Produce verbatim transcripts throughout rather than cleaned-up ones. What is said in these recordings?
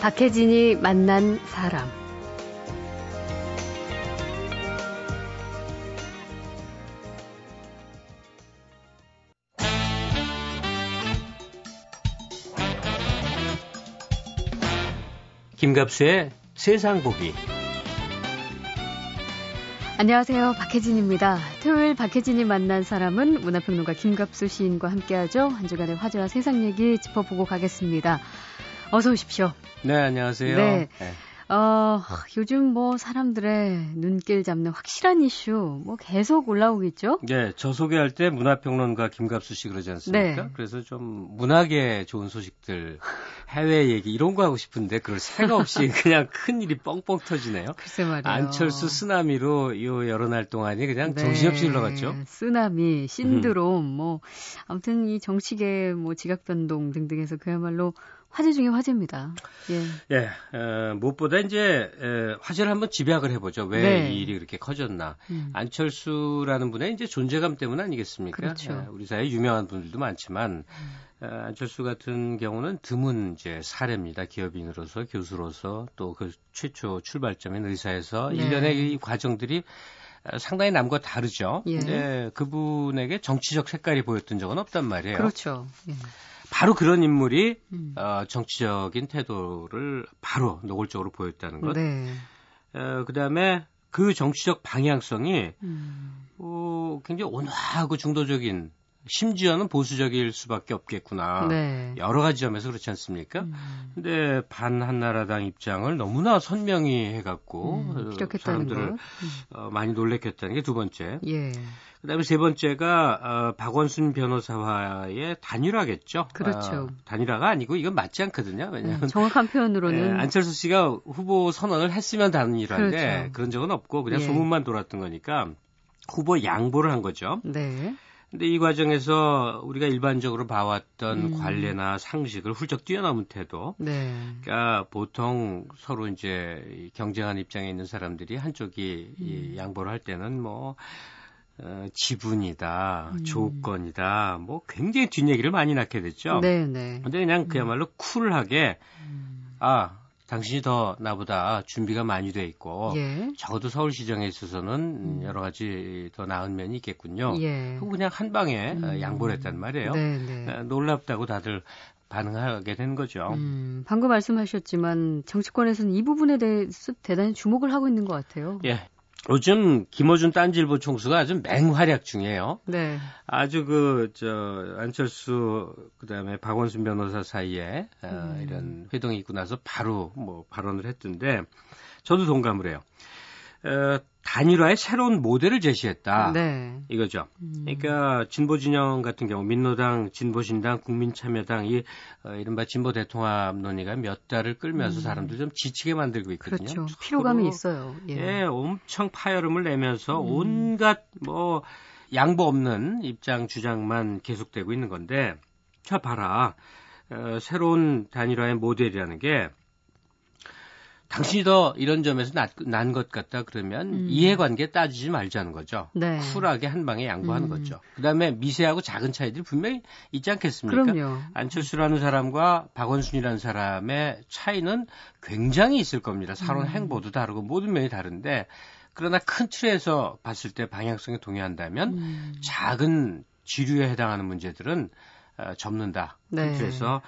박혜진이 만난 사람. 김갑수의 세상 보기. 안녕하세요. 박혜진입니다. 토요일 박혜진이 만난 사람은 문화평론가 김갑수 시인과 함께하죠. 한 주간의 화제와 세상 얘기 짚어보고 가겠습니다. 어서 오십시오. 네, 안녕하세요. 네. 네. 어, 요즘 뭐 사람들의 눈길 잡는 확실한 이슈 뭐 계속 올라오겠죠? 네, 저 소개할 때 문화평론가 김갑수 씨 그러지 않습니까? 네. 그래서 좀 문학에 좋은 소식들, 해외 얘기 이런 거 하고 싶은데 그럴 새가 없이 그냥 큰일이 뻥뻥 터지네요. 글쎄 말이에요. 안철수 쓰나미로 요 여러 날 동안이 그냥 네. 정신없이 흘러갔죠. 쓰나미, 신드롬, 음. 뭐 아무튼 이 정치계 뭐 지각변동 등등해서 그야말로 화제 중에 화제입니다. 예. 예, 에, 무엇보다 이제 에, 화제를 한번 집약을 해보죠. 왜 이 네. 일이 그렇게 커졌나? 음. 안철수라는 분의 이제 존재감 때문 아니겠습니까? 그렇죠. 에, 우리 사회에 유명한 분들도 많지만 음. 에, 안철수 같은 경우는 드문 이제 사례입니다. 기업인으로서, 교수로서, 또 그 최초 출발점인 의사에서 네. 일련의 이 과정들이 상당히 남과 다르죠. 예. 근데 그분에게 정치적 색깔이 보였던 적은 없단 말이에요. 그렇죠. 예. 바로 그런 인물이 음. 어, 정치적인 태도를 바로 노골적으로 보였다는 것. 네. 어, 그다음에 그 정치적 방향성이 음. 어, 굉장히 온화하고 중도적인, 심지어는 보수적일 수밖에 없겠구나. 네. 여러 가지 점에서 그렇지 않습니까? 음. 근데 반 한나라당 입장을 너무나 선명히 해갖고 음, 사람들을 음. 어, 많이 놀래켰다는 게 두 번째. 예. 그다음에 세 번째가 어, 박원순 변호사와의 단일화겠죠. 그렇죠. 어, 단일화가 아니고 이건 맞지 않거든요. 왜냐하면 네, 정확한 표현으로는 예, 안철수 씨가 후보 선언을 했으면 단일화인데 그렇죠. 그런 적은 없고 그냥 예. 소문만 돌았던 거니까 후보 양보를 한 거죠. 네. 근데 이 과정에서 우리가 일반적으로 봐왔던 음. 관례나 상식을 훌쩍 뛰어넘은 태도. 네. 그러니까 보통 서로 이제 경쟁하는 입장에 있는 사람들이 한쪽이 음. 이 양보를 할 때는 뭐 어, 지분이다, 음. 조건이다, 뭐 굉장히 뒷얘기를 많이 낳게 됐죠. 네, 네. 근데 그냥 그야말로 음. 쿨하게 음. 아. 당신이 더 나보다 준비가 많이 돼 있고 예. 적어도 서울시정에 있어서는 여러 가지 더 나은 면이 있겠군요. 예. 그리고 그냥 한 방에 음. 양보를 했단 말이에요. 네네. 놀랍다고 다들 반응하게 된 거죠. 음, 방금 말씀하셨지만 정치권에서는 이 부분에 대해서 대단히 주목을 하고 있는 것 같아요. 예. 요즘 김어준 딴지일보 총수가 아주 맹활약 중이에요. 네. 아주 그 저 안철수 그다음에 박원순 변호사 사이에 음. 어, 이런 회동이 있고 나서 바로 뭐 발언을 했던데 저도 동감을 해요. 어, 단일화의 새로운 모델을 제시했다. 네. 이거죠. 음. 그러니까 진보 진영 같은 경우 민노당, 진보신당, 국민참여당 이 어, 이른바 진보 대통합 논의가 몇 달을 끌면서 음. 사람들 좀 지치게 만들고 있거든요. 그렇죠. 피로감이 있어요. 예. 예, 엄청 파열음을 내면서 음. 온갖 뭐 양보 없는 입장 주장만 계속되고 있는 건데 자 봐라. 어, 새로운 단일화의 모델이라는 게 당신이 더 이런 점에서 난 것 같다 그러면 음. 이해관계 따지지 말자는 거죠. 네. 쿨하게 한 방에 양보하는 음. 거죠. 그다음에 미세하고 작은 차이들이 분명히 있지 않겠습니까? 그럼요. 안철수라는 사람과 박원순이라는 사람의 차이는 굉장히 있을 겁니다. 사론 행보도 다르고 모든 면이 다른데 그러나 큰 틀에서 봤을 때 방향성이 동의한다면 음. 작은 지류에 해당하는 문제들은 어, 접는다. 네. 큰 틀에서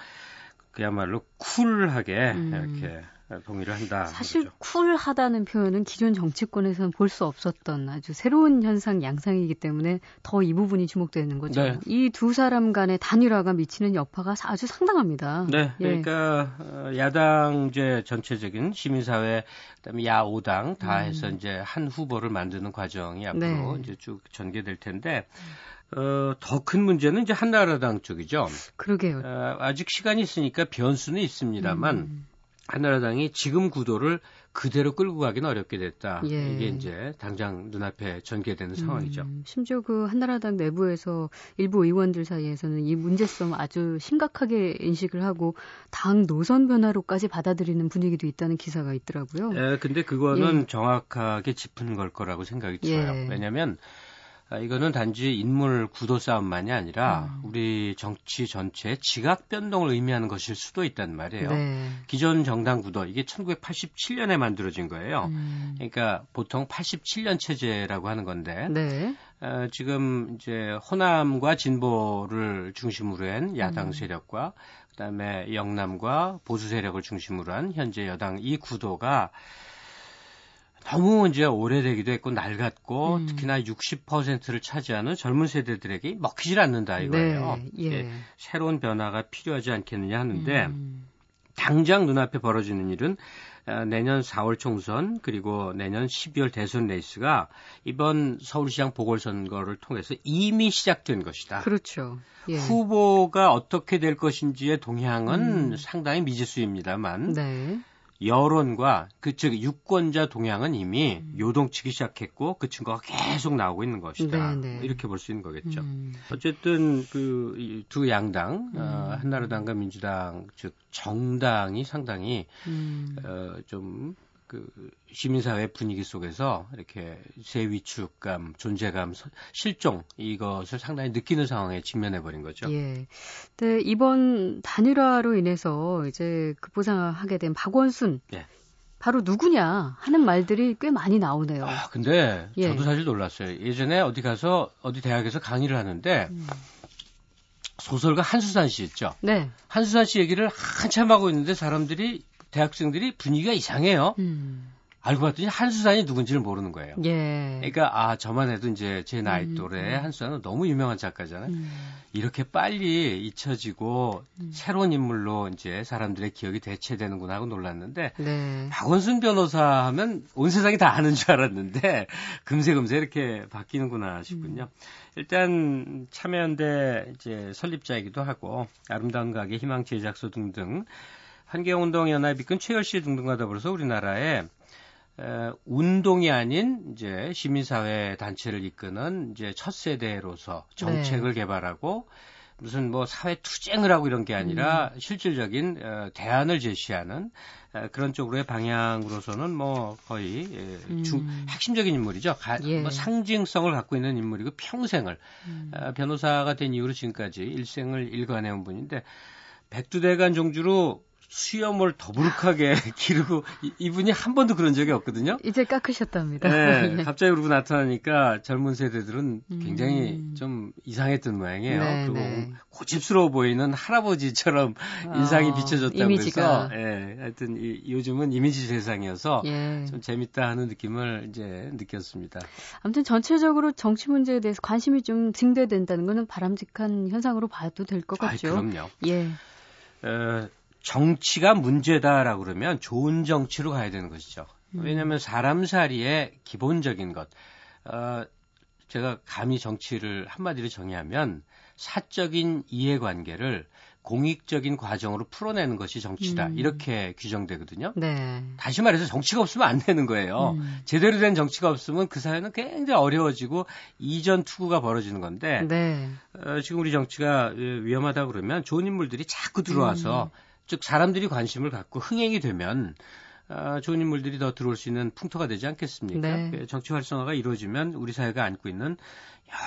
그야말로 쿨하게 음. 이렇게 동의를 한다. 사실 그렇죠. 쿨하다는 표현은 기존 정치권에서는 볼 수 없었던 아주 새로운 현상 양상이기 때문에 더 이 부분이 주목되는 거죠. 네. 이 두 사람 간의 단일화가 미치는 여파가 아주 상당합니다. 네, 예. 그러니까 야당 이제 전체적인 시민사회 그다음에 야오당 다 해서 음. 이제 한 후보를 만드는 과정이 앞으로 네. 이제 쭉 전개될 텐데. 어, 더 큰 문제는 이제 한나라당 쪽이죠. 그러게요. 어, 아직 시간이 있으니까 변수는 있습니다만. 음. 한나라당이 지금 구도를 그대로 끌고 가긴 어렵게 됐다. 예. 이게 이제 당장 눈앞에 전개되는 상황이죠. 음, 심지어 그 한나라당 내부에서 일부 의원들 사이에서는 이 문제점 아주 심각하게 인식을 하고 당 노선 변화로까지 받아들이는 분위기도 있다는 기사가 있더라고요. 예, 근데 그거는 예. 정확하게 짚은 걸 거라고 생각이 들어요. 예. 왜냐하면 이거는 단지 인물 구도 싸움만이 아니라 음. 우리 정치 전체의 지각 변동을 의미하는 것일 수도 있단 말이에요. 네. 기존 정당 구도, 이게 천구백팔십칠 년에 만들어진 거예요. 음. 그러니까 보통 팔십칠 년 체제라고 하는 건데 네. 어, 지금 이제 호남과 진보를 중심으로 한 야당 세력과 그다음에 영남과 보수 세력을 중심으로 한 현재 여당 이 구도가 너무 이제 오래되기도 했고 낡았고 음. 특히나 육십 퍼센트를 차지하는 젊은 세대들에게 먹히질 않는다 이거예요. 네, 예. 새로운 변화가 필요하지 않겠느냐 하는데 음. 당장 눈앞에 벌어지는 일은 내년 사월 총선 그리고 내년 십이월 대선 레이스가 이번 서울시장 보궐선거를 통해서 이미 시작된 것이다. 그렇죠. 예. 후보가 어떻게 될 것인지의 동향은 음. 상당히 미지수입니다만 네. 여론과 그 즉 유권자 동향은 이미 음. 요동치기 시작했고 그 증거가 계속 나오고 있는 것이다. 네네. 이렇게 볼 수 있는 거겠죠. 음. 어쨌든 그 두 양당 음. 어, 한나라당과 민주당 즉 정당이 상당히 음. 어, 좀 그 시민사회 분위기 속에서 이렇게 제 위축감, 존재감, 실종 이것을 상당히 느끼는 상황에 직면해 버린 거죠. 예. 근데 이번 단일화로 인해서 이제 급부상하게 된 박원순 예. 바로 누구냐 하는 말들이 꽤 많이 나오네요. 아, 근데 예. 저도 사실 놀랐어요. 예전에 어디 가서 어디 대학에서 강의를 하는데. 음. 소설가 한수산 씨 있죠. 네. 한수산 씨 얘기를 한참 하고 있는데 사람들이 대학생들이 분위기가 이상해요. 음. 알고 봤더니 한수산이 누군지를 모르는 거예요. 예. 그러니까 아 저만 해도 이제 제 나이 음. 또래 한수산은 너무 유명한 작가잖아요. 음. 이렇게 빨리 잊혀지고 음. 새로운 인물로 이제 사람들의 기억이 대체되는구나 하고 놀랐는데 네. 박원순 변호사 하면 온 세상이 다 아는 줄 알았는데 금세금세 이렇게 바뀌는구나 싶군요. 음. 일단 참여연대 이제 설립자이기도 하고 아름다운 가게, 희망 제작소 등등 환경운동연합 이끈 최열 씨 등등과 더불어서 우리나라에 에, 운동이 아닌 이제 시민사회 단체를 이끄는 이제 첫 세대로서 정책을 네. 개발하고 무슨 뭐 사회 투쟁을 하고 이런 게 아니라 음. 실질적인 어, 대안을 제시하는 에, 그런 쪽으로의 방향으로서는 뭐 거의 에, 주, 음. 핵심적인 인물이죠. 가, 예. 뭐 상징성을 갖고 있는 인물이고 평생을 음. 에, 변호사가 된 이후로 지금까지 일생을 일관해온 분인데 백두대간 종주로 수염을 더부룩하게 기르고 이, 이분이 한 번도 그런 적이 없거든요. 이제 깎으셨답니다. 네, 예. 갑자기 그러고 나타나니까 젊은 세대들은 음. 굉장히 좀 이상했던 모양이에요. 네, 그리고 네. 고집스러워 보이는 할아버지처럼 어, 인상이 비춰졌다고 이미지가. 해서 예, 하여튼 이, 요즘은 이미지 세상이어서 예. 좀 재밌다 하는 느낌을 이제 느꼈습니다. 아무튼 전체적으로 정치 문제에 대해서 관심이 좀 증대된다는 것은 바람직한 현상으로 봐도 될 것 같죠. 아이, 그럼요. 예. 에, 정치가 문제다라고 그러면 좋은 정치로 가야 되는 것이죠. 왜냐하면 사람살이의 기본적인 것. 어, 제가 감히 정치를 한마디로 정의하면 사적인 이해관계를 공익적인 과정으로 풀어내는 것이 정치다. 음. 이렇게 규정되거든요. 네. 다시 말해서 정치가 없으면 안 되는 거예요. 음. 제대로 된 정치가 없으면 그 사회는 굉장히 어려워지고 이전 투구가 벌어지는 건데 네. 어, 지금 우리 정치가 위험하다 그러면 좋은 인물들이 자꾸 들어와서 음. 즉 사람들이 관심을 갖고 흥행이 되면 어, 좋은 인물들이 더 들어올 수 있는 풍토가 되지 않겠습니까? 네. 정치 활성화가 이루어지면 우리 사회가 안고 있는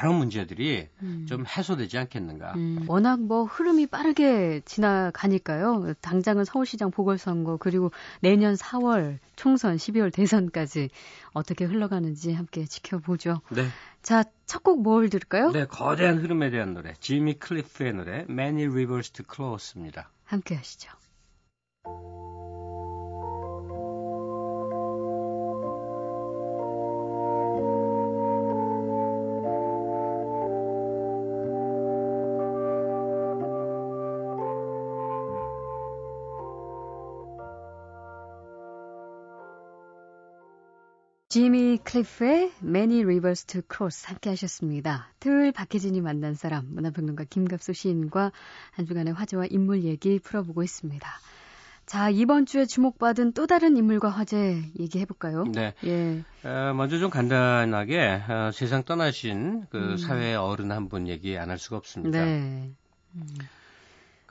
여러 문제들이 음. 좀 해소되지 않겠는가. 음. 워낙 뭐 흐름이 빠르게 지나가니까요. 당장은 서울시장 보궐선거 그리고 내년 사월 총선 십이월 대선까지 어떻게 흘러가는지 함께 지켜보죠. 네. 자, 첫 곡 뭘 들을까요? 네, 거대한 흐름에 대한 노래. 지미 클리프의 노래 Many Rivers to Cross입니다. 함께 하시죠. 지미 클리프의 Many Rivers to Cross 함께 하셨습니다. 토요일 박혜진이 만난 사람, 문화평론가 김갑수 시인과 한 주간의 화제와 인물 얘기 풀어보고 있습니다. 자, 이번 주에 주목받은 또 다른 인물과 화제 얘기해볼까요? 네. 예. 어, 먼저 좀 간단하게 어, 세상 떠나신 그 음. 사회의 어른 한 분 얘기 안 할 수가 없습니다. 네. 음.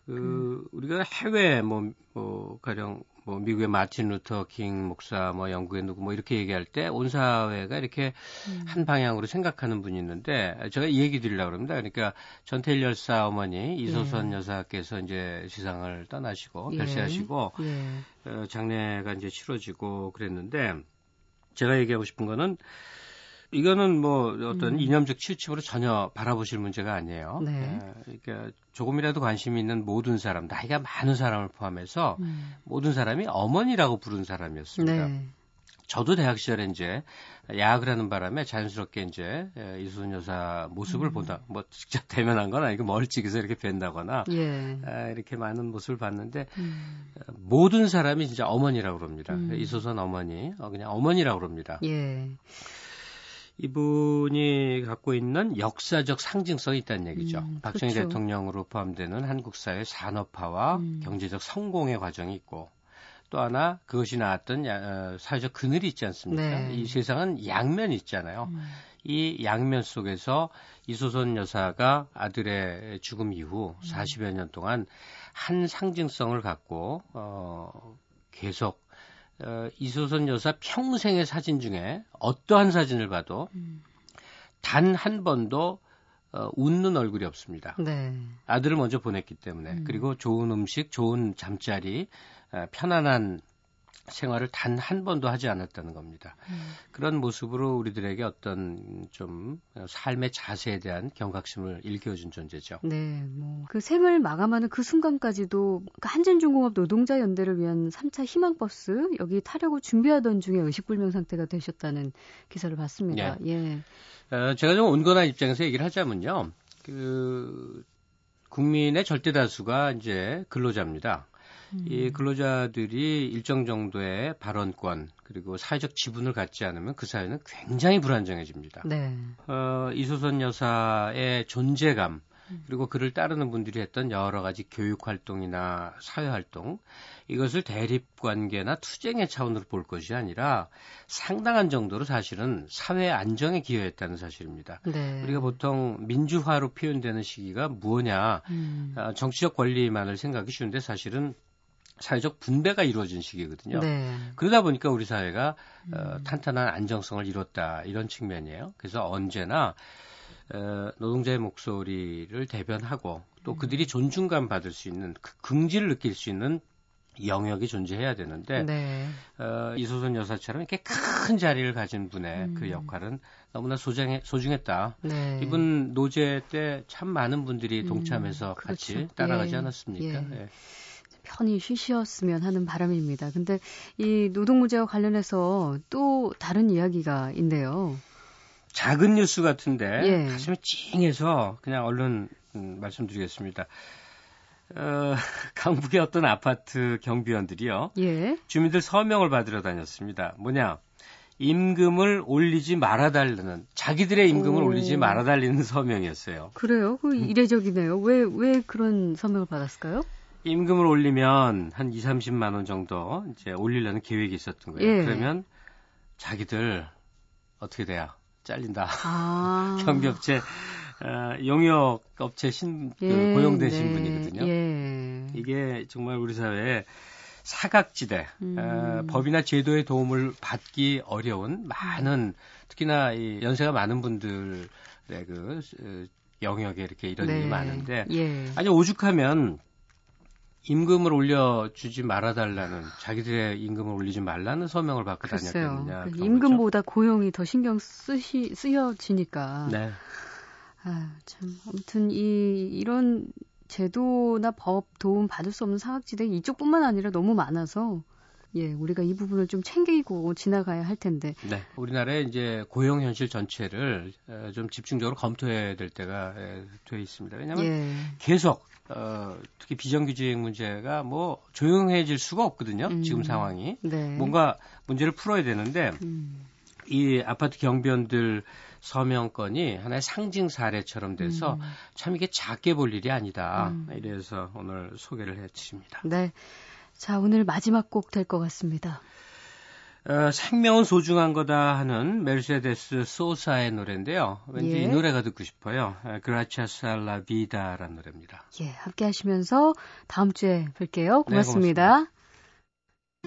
그, 음. 우리가 해외 뭐, 뭐 가령 뭐 미국의 마틴 루터 킹 목사, 뭐 영국의 누구, 뭐 이렇게 얘기할 때 온 사회가 이렇게 음. 한 방향으로 생각하는 분이 있는데 제가 이 얘기 드리려고 합니다. 그러니까 전태일 열사 어머니 이소선 예. 여사께서 이제 세상을 떠나시고 예. 별세하시고 예. 어, 장례가 이제 치러지고 그랬는데 제가 얘기하고 싶은 거는 이거는 뭐 어떤 음. 이념적 치우침으로 전혀 바라보실 문제가 아니에요. 네. 예, 그러니까 조금이라도 관심이 있는 모든 사람, 나이가 많은 사람을 포함해서 음. 모든 사람이 어머니라고 부른 사람이었습니다. 네. 저도 대학 시절에 이제 야학을 하는 바람에 자연스럽게 이제 이소선 여사 모습을 음. 보다, 뭐 직접 대면한 건 아니고 멀찍이서 이렇게 뵌다거나 예. 아, 이렇게 많은 모습을 봤는데 음. 모든 사람이 진짜 어머니라고 그럽니다. 음. 이소선 어머니, 그냥 어머니라고 그럽니다. 예. 이분이 갖고 있는 역사적 상징성이 있다는 얘기죠. 음, 박정희 그렇죠. 대통령으로 포함되는 한국 사회 산업화와 음. 경제적 성공의 과정이 있고 또 하나 그것이 낳았던 사회적 그늘이 있지 않습니까? 네. 이 세상은 양면이 있잖아요. 음. 이 양면 속에서 이소선 여사가 아들의 죽음 이후 음. 사십여 년 동안 한 상징성을 갖고 어, 계속 어, 이소선 여사 평생의 사진 중에 어떠한 사진을 봐도 음. 단 한 번도 어, 웃는 얼굴이 없습니다. 네. 아들을 먼저 보냈기 때문에 음. 그리고 좋은 음식, 좋은 잠자리, 어, 편안한 생활을 단 한 번도 하지 않았다는 겁니다. 음. 그런 모습으로 우리들에게 어떤 좀 삶의 자세에 대한 경각심을 일깨워준 존재죠. 네, 뭐 그 생을 마감하는 그 순간까지도 한진중공업 노동자 연대를 위한 삼 차 희망버스 여기 타려고 준비하던 중에 의식불명 상태가 되셨다는 기사를 봤습니다. 네. 예, 어, 제가 좀 온건한 입장에서 얘기를 하자면요, 그 국민의 절대 다수가 이제 근로자입니다. 이 근로자들이 일정 정도의 발언권 그리고 사회적 지분을 갖지 않으면 그 사회는 굉장히 불안정해집니다. 네. 어, 이소선 여사의 존재감 그리고 그를 따르는 분들이 했던 여러 가지 교육활동이나 사회활동 이것을 대립관계나 투쟁의 차원으로 볼 것이 아니라 상당한 정도로 사실은 사회 안정에 기여했다는 사실입니다. 네. 우리가 보통 민주화로 표현되는 시기가 무엇냐 음. 어, 정치적 권리만을 생각하기 쉬운데 사실은 사회적 분배가 이루어진 시기거든요. 네. 그러다 보니까 우리 사회가 어, 탄탄한 안정성을 이뤘다 이런 측면이에요. 그래서 언제나 어, 노동자의 목소리를 대변하고 또 음. 그들이 존중감 받을 수 있는 그 긍지를 느낄 수 있는 영역이 존재해야 되는데 네. 어, 이소선 여사처럼 이렇게 큰 자리를 가진 분의 음. 그 역할은 너무나 소중해, 소중했다. 네. 이분 노제 때 참 많은 분들이 동참해서 음. 그렇죠. 같이 따라가지 예. 않았습니까? 예. 예. 편히 쉬셨으면 하는 바람입니다. 근데 이 노동 문제와 관련해서 또 다른 이야기가 있네요. 작은 뉴스 같은데 예. 가슴이 찡해서 그냥 얼른 음, 말씀드리겠습니다. 어, 강북의 어떤 아파트 경비원들이요. 예. 주민들 서명을 받으러 다녔습니다. 뭐냐? 임금을 올리지 말아달라는 자기들의 임금을 오. 올리지 말아달라는 서명이었어요. 그래요? 그 이례적이네요. 왜, 왜 그런 서명을 받았을까요? 임금을 올리면 한 이삼십만 원 정도 이제 올리려는 계획이 있었던 거예요. 예. 그러면 자기들 어떻게 돼요? 잘린다. 아. 경비업체 어, 용역업체 신, 예. 그 고용되신 네. 분이거든요. 예. 이게 정말 우리 사회에 사각지대, 음. 어, 법이나 제도의 도움을 받기 어려운 많은 특히나 이 연세가 많은 분들의 그 어, 영역에 이렇게 이런 네. 일이 많은데 예. 아니 오죽하면 임금을 올려주지 말아달라는 자기들의 임금을 올리지 말라는 서명을 받고 다녔겠느냐. 임금보다 거죠? 고용이 더 신경 쓰시, 쓰여지니까. 네. 아, 참. 아무튼 이, 이런 제도나 법 도움 받을 수 없는 사각지대 이쪽뿐만 아니라 너무 많아서 예, 우리가 이 부분을 좀 챙기고 지나가야 할 텐데. 네. 우리나라의 이제 고용 현실 전체를 좀 집중적으로 검토해야 될 때가 되어 있습니다. 왜냐하면 예. 계속 어, 특히 비정규직 문제가 뭐 조용해질 수가 없거든요. 음. 지금 상황이 네. 뭔가 문제를 풀어야 되는데 음. 이 아파트 경비원들 서명권이 하나의 상징 사례처럼 돼서 음. 참 이게 작게 볼 일이 아니다. 음. 이래서 오늘 소개를 해드립니다. 네. 자, 오늘 마지막 곡 될 것 같습니다. 어, 생명은 소중한 거다 하는 메르세데스 소사의 노래인데요. 왠지 예. 이 노래가 듣고 싶어요. Gracias a la vida라는 노래입니다. 예, 함께 하시면서 다음 주에 뵐게요. 고맙습니다. 네, 고맙습니다.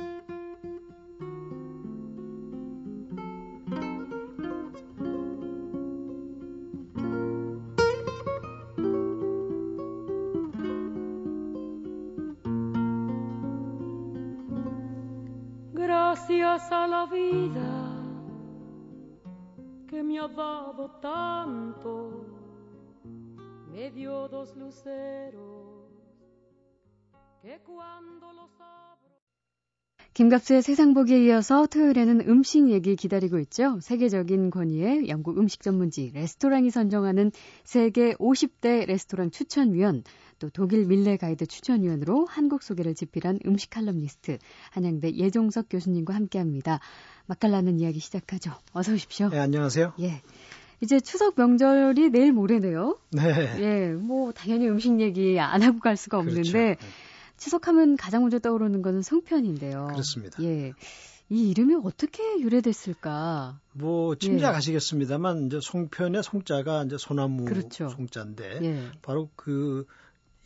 gracias a la vida que me ha dado tanto, me dio dos luceros que cuando los abro. 김갑수의 세상보기에 이어서 토요일에는 음식 얘기 기다리고 있죠. 세계적인 권위의 영국 음식 전문지 레스토랑이 선정하는 세계 오십 대 레스토랑 추천위원, 또 독일 밀레 가이드 추천위원으로 한국 소개를 집필한 음식 칼럼니스트 한양대 예종석 교수님과 함께합니다. 맛깔나는 이야기 시작하죠. 어서 오십시오. 네, 안녕하세요. 예, 이제 추석 명절이 내일 모레네요. 네. 예, 뭐 당연히 음식 얘기 안 하고 갈 수가 없는데, 그렇죠. 네. 추석하면 가장 먼저 떠오르는 것은 송편인데요. 그렇습니다. 예, 이 이름이 어떻게 유래됐을까? 뭐 짐작하시겠습니다만, 예. 이제 송편의 송자가 이제 소나무, 그렇죠. 송자인데, 예. 바로 그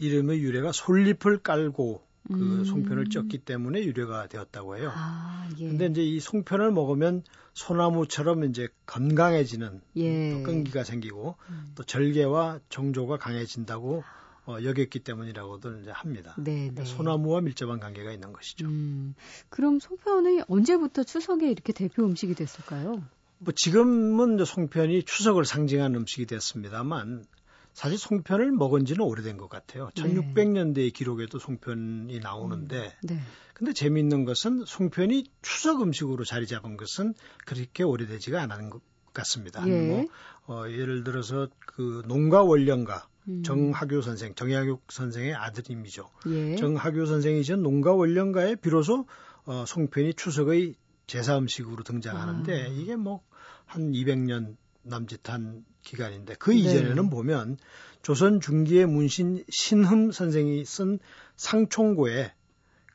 이름의 유래가 솔잎을 깔고 그 음. 송편을 쪘기 때문에 유래가 되었다고 해요. 아, 예. 근데 이제 이 송편을 먹으면 소나무처럼 이제 건강해지는, 예. 또 끈기가 생기고 음. 또 절개와 정조가 강해진다고 어, 여겼기 때문이라고도 이제 합니다. 네네. 소나무와 밀접한 관계가 있는 것이죠. 음. 그럼 송편이 언제부터 추석에 이렇게 대표 음식이 됐을까요? 뭐 지금은 이제 송편이 추석을 상징하는 음식이 됐습니다만, 사실 송편을 먹은 지는 오래된 것 같아요. 천육백 년대의 기록에도 송편이 나오는데, 네. 근데 재미있는 것은 송편이 추석 음식으로 자리 잡은 것은 그렇게 오래되지가 않은 것 같습니다. 예. 뭐, 어, 예를 들어서 그 농가 원령가 음. 정학유 선생, 정약용 선생의 아드님이죠. 예. 정학유 선생이 전 농가 원령가에 비로소 어, 송편이 추석의 제사 음식으로 등장하는데, 아. 이게 뭐 한 이백 년 남짓한 기간인데, 그 이전에는, 네. 보면 조선 중기의 문신 신흠 선생이 쓴 상총고에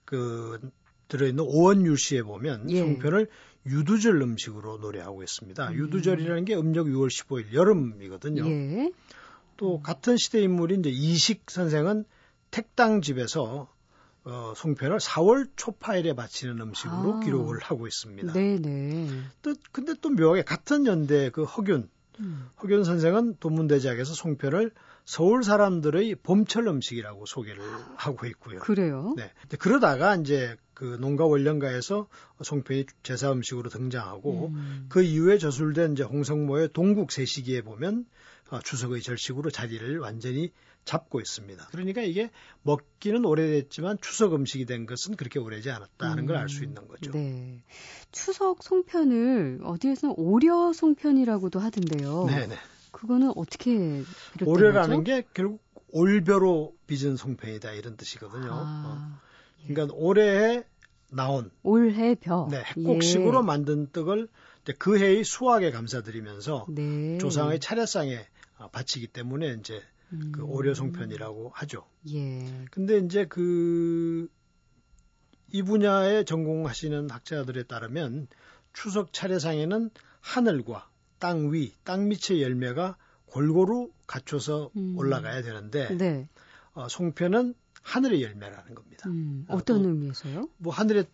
그 들어있는 오원유시에 보면, 예. 송편을 유두절 음식으로 노래하고 있습니다. 음. 유두절이라는 게 음력 유월 십오일 여름이거든요. 예. 또 같은 시대 인물인 이제 이식 선생은 택당집에서 어, 송편을 사월 초파일에 바치는 음식으로 아. 기록을 하고 있습니다. 네네. 또 근데 또 묘하게 같은 연대 그 허균 음. 허균 선생은 동문대작에서 송편을 서울 사람들의 봄철 음식이라고 소개를 하고 있고요. 그래요? 네. 근데 그러다가 이제 그 농가 원령가에서 송편이 제사 음식으로 등장하고 음. 그 이후에 저술된 이제 홍성모의 동국세시기에 보면 어, 추석의 절식으로 자리를 완전히 잡고 있습니다. 그러니까 이게 먹기는 오래됐지만 추석 음식이 된 것은 그렇게 오래지 않았다는 음, 걸 알 수 있는 거죠. 네. 추석 송편을 어디에서는 오려 송편이라고도 하던데요. 네네. 그거는 어떻게 비롯된 오려라는 거죠? 게 결국 올벼로 빚은 송편이다, 이런 뜻이거든요. 아, 어. 그러니까 예. 올해에 나온 올해벼. 네, 핵곡식으로, 예. 만든 떡을 그 해의 수확에 감사드리면서, 네. 조상의 차례상에 바치기 때문에 이제 음. 그 오려송편이라고 하죠. 예. 근데 이제 그 이 분야에 전공하시는 학자들에 따르면 추석 차례상에는 하늘과 땅 위, 땅 밑의 열매가 골고루 갖춰서 음. 올라가야 되는데, 네. 어, 송편은 하늘의 열매라는 겁니다. 음. 어떤 어, 의미에서요? 뭐 하늘에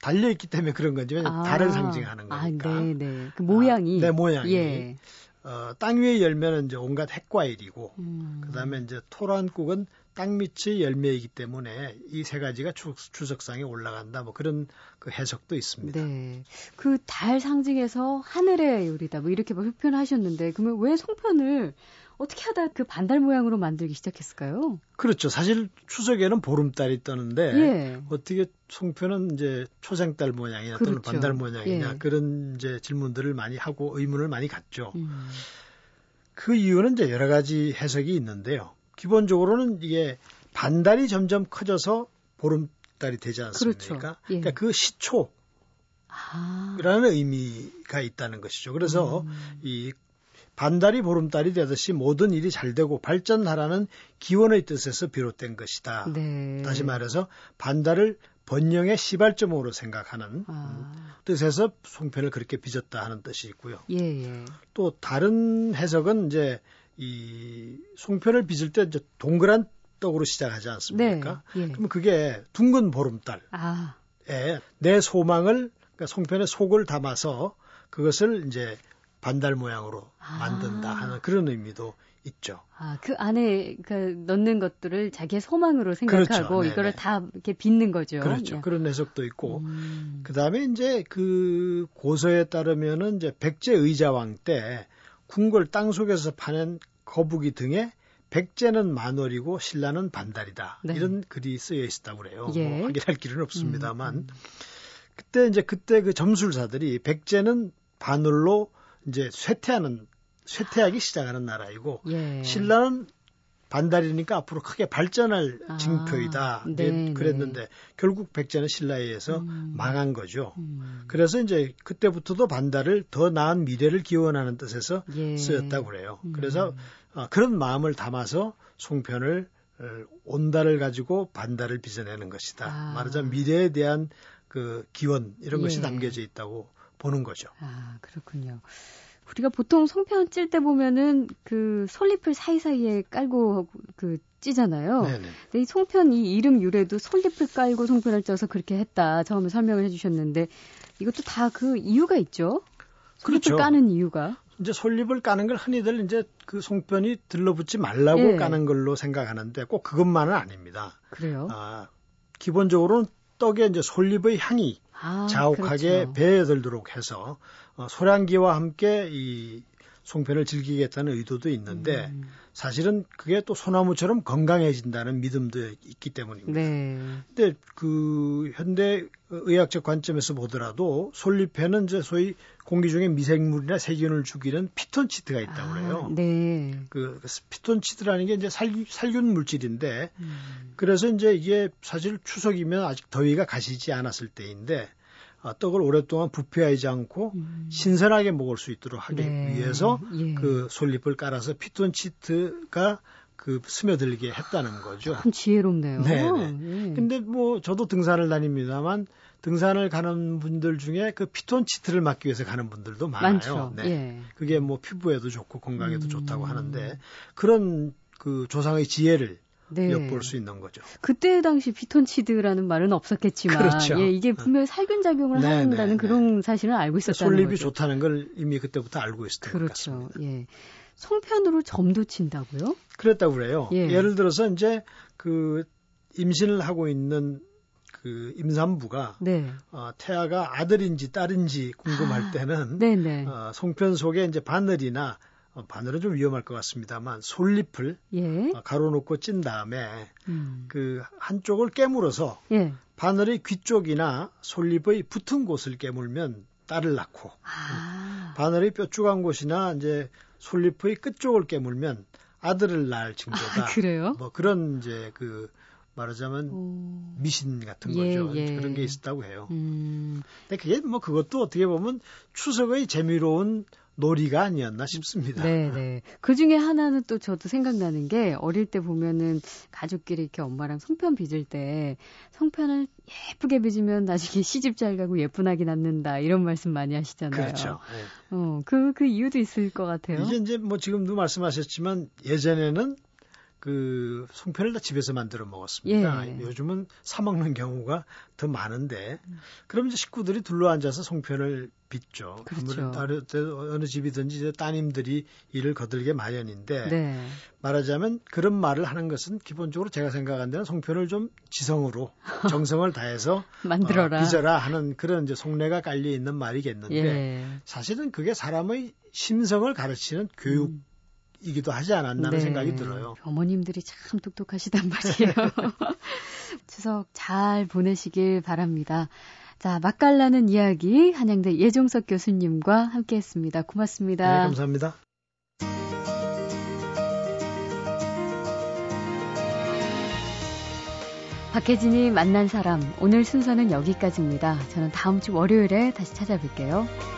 달려있기 때문에 그런 건지, 왜냐면 아, 달을 상징하는 거니까. 아, 네네. 그 모양이. 아, 네, 모양이. 예. 어, 땅 위의 열매는 이제 온갖 핵과일이고, 음. 그 다음에 이제 토란국은 땅 밑의 열매이기 때문에 이 세 가지가 추석, 추석상에 올라간다, 뭐 그런 그 해석도 있습니다. 네. 그 달 상징에서 하늘의 요리다, 뭐 이렇게 막 표현하셨는데, 그러면 왜 송편을 어떻게 하다 그 반달 모양으로 만들기 시작했을까요? 그렇죠. 사실 추석에는 보름달이 뜨는데, 예. 어떻게 송편은 이제 초생달 모양이냐, 그렇죠. 또는 반달 모양이냐, 예. 그런 이제 질문들을 많이 하고 의문을 많이 갖죠. 음. 그 이유는 이제 여러 가지 해석이 있는데요. 기본적으로는 이게 반달이 점점 커져서 보름달이 되지 않습니까? 그렇죠. 예. 그러니까 그 시초라는 아. 의미가 있다는 것이죠. 그래서 음. 이 반달이 보름달이 되듯이 모든 일이 잘 되고 발전하라는 기원의 뜻에서 비롯된 것이다. 네. 다시 말해서 반달을 번영의 시발점으로 생각하는 아. 뜻에서 송편을 그렇게 빚었다 하는 뜻이 있고요. 예, 예. 또 다른 해석은 이제 이 송편을 빚을 때 이제 동그란 떡으로 시작하지 않습니까? 네, 예. 그럼 그게 둥근 보름달에 아. 내 소망을, 그러니까 송편의 속을 담아서 그것을 이제 반달 모양으로 만든다 하는 그런 의미도 있죠. 아, 그 안에 그 넣는 것들을 자기의 소망으로 생각하고 그렇죠. 이거를 다 이렇게 빚는 거죠. 그렇죠. 예. 그런 해석도 있고. 음. 그다음에 이제 그 고서에 따르면은 이제 백제 의자왕 때 궁궐 땅속에서 파낸 거북이 등에 백제는 만월이고 신라는 반달이다. 네. 이런 글이 쓰여 있었다고 그래요. 예. 뭐 확인할 길은 없습니다만. 음. 그때 이제 그때 그 점술사들이 백제는 반월로 이제 쇠퇴하는 쇠퇴하기 시작하는 나라이고 예. 신라는 반달이니까 앞으로 크게 발전할 아, 징표이다 네, 그랬는데 네. 결국 백제는 신라에 의해서 음. 망한 거죠. 음. 그래서 이제 그때부터도 반달을 더 나은 미래를 기원하는 뜻에서 예. 쓰였다고 그래요. 그래서 음. 그런 마음을 담아서 송편을 온달을 가지고 반달을 빚어내는 것이다. 아. 말하자면 미래에 대한 그 기원 이런 예. 것이 담겨져 있다고 보는 거죠. 아 그렇군요. 우리가 보통 송편 찔 때 보면은 그 솔잎을 사이사이에 깔고 그 찌잖아요. 네네. 근데 이 송편 이 이름 유래도 솔잎을 깔고 송편을 쪄서 그렇게 했다. 처음에 설명을 해주셨는데 이것도 다 그 이유가 있죠. 솔잎을 그렇죠. 까는 이유가. 이제 솔잎을 까는 걸 흔히들 이제 그 송편이 들러붙지 말라고 예. 까는 걸로 생각하는데 꼭 그것만은 아닙니다. 그래요? 아 기본적으로는 떡에 이제 솔잎의 향이 아, 자욱하게 그렇죠. 배에 들도록 해서 어, 소량기와 함께 이 송편을 즐기겠다는 의도도 있는데 음. 사실은 그게 또 소나무처럼 건강해진다는 믿음도 있기 때문입니다. 네. 근데 그 현대 의학적 관점에서 보더라도 솔잎에는 이제 소위 공기 중에 미생물이나 세균을 죽이는 피톤치드가 있다고 그래요. 아, 네. 그 피톤치드라는 게 이제 살, 살균 물질인데 음. 그래서 이제 이게 사실 추석이면 아직 더위가 가시지 않았을 때인데 떡을 오랫동안 부패하지 않고 음. 신선하게 먹을 수 있도록 하기 네. 위해서 예. 그 솔잎을 깔아서 피톤치드가 그 스며들게 했다는 거죠. 참 지혜롭네요. 네. 네. 근데 뭐 저도 등산을 다닙니다만 등산을 가는 분들 중에 그 피톤치드를 막기 위해서 가는 분들도 많아요. 많죠. 네. 예. 그게 뭐 피부에도 좋고 건강에도 음. 좋다고 하는데 그런 그 조상의 지혜를 네. 엿볼 수 있는 거죠. 그때 당시 피톤치드라는 말은 없었겠지만 그렇죠. 예, 이게 분명히 살균작용을 네, 한다는 네, 그런 네. 사실은 알고 있었다는 솔잎이 거죠. 솔잎이 좋다는 걸 이미 그때부터 알고 있었던 그렇죠. 것 같습니다. 그렇죠. 예. 송편으로 점도 친다고요? 그랬다고 그래요. 예. 예를 들어서 이제 그 임신을 하고 있는 그 임산부가 네. 어, 태아가 아들인지 딸인지 궁금할 아, 때는 네, 네. 어, 송편 속에 이제 바늘이나 바늘은 좀 위험할 것 같습니다만 솔잎을 예. 가로 놓고 찐 다음에 음. 그 한쪽을 깨물어서 예. 바늘의 귀 쪽이나 솔잎의 붙은 곳을 깨물면 딸을 낳고 아. 바늘의 뾰족한 곳이나 이제 솔잎의 끝 쪽을 깨물면 아들을 낳을 징조다. 아, 그래요? 뭐 그런 이제 그 말하자면 오. 미신 같은 예, 거죠. 예. 그런 게 있었다고 해요. 음. 근데 그게 뭐 그것도 어떻게 보면 추석의 재미로운 놀이가 아니었나 싶습니다. 네, 네. 그 중에 하나는 또 저도 생각나는 게 어릴 때 보면은 가족끼리 이렇게 엄마랑 송편 빚을 때 송편을 예쁘게 빚으면 나중에 시집 잘 가고 예쁜 아기 낳는다 이런 말씀 많이 하시잖아요. 그렇죠. 네. 어, 그, 그 이유도 있을 것 같아요. 이게 이제 뭐 지금도 말씀하셨지만 예전에는 그 송편을 다 집에서 만들어 먹었습니다. 예. 요즘은 사 먹는 경우가 더 많은데 그럼 이제 식구들이 둘러앉아서 송편을 빚죠. 그렇죠. 아무래도 어느 집이든지 이제 따님들이 일을 거들게 마련인데 네. 말하자면 그런 말을 하는 것은 기본적으로 제가 생각한 데는 송편을 좀 지성으로 정성을 다해서 만들어라. 어, 빚어라 하는 그런 이제 속내가 깔려 있는 말이겠는데 예. 사실은 그게 사람의 심성을 가르치는 교육 음. 이기도 하지 않았나는 네. 생각이 들어요. 어머님들이 참 똑똑하시단 말이에요. 추석 잘 보내시길 바랍니다. 자, 맛깔나는 이야기 한양대 예종석 교수님과 함께했습니다. 고맙습니다. 네, 감사합니다. 박혜진이 만난 사람 오늘 순서는 여기까지입니다. 저는 다음 주 월요일에 다시 찾아뵐게요.